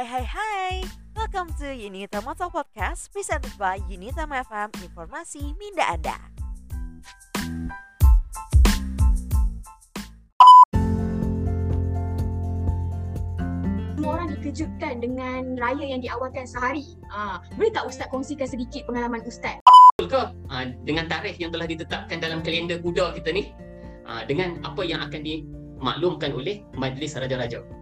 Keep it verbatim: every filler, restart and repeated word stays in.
Hai hai hai, welcome to Yunita Moto Podcast presented by Yunita F M, informasi minda Anda. Semua orang dikejutkan dengan raya yang diawalkan sehari. Ha, boleh tak Ustaz kongsikan sedikit pengalaman Ustaz? Betul ha, dengan tarikh yang telah ditetapkan dalam kalender kuda kita ni, ha, dengan apa yang akan dimaklumkan oleh Majlis Raja-Raja.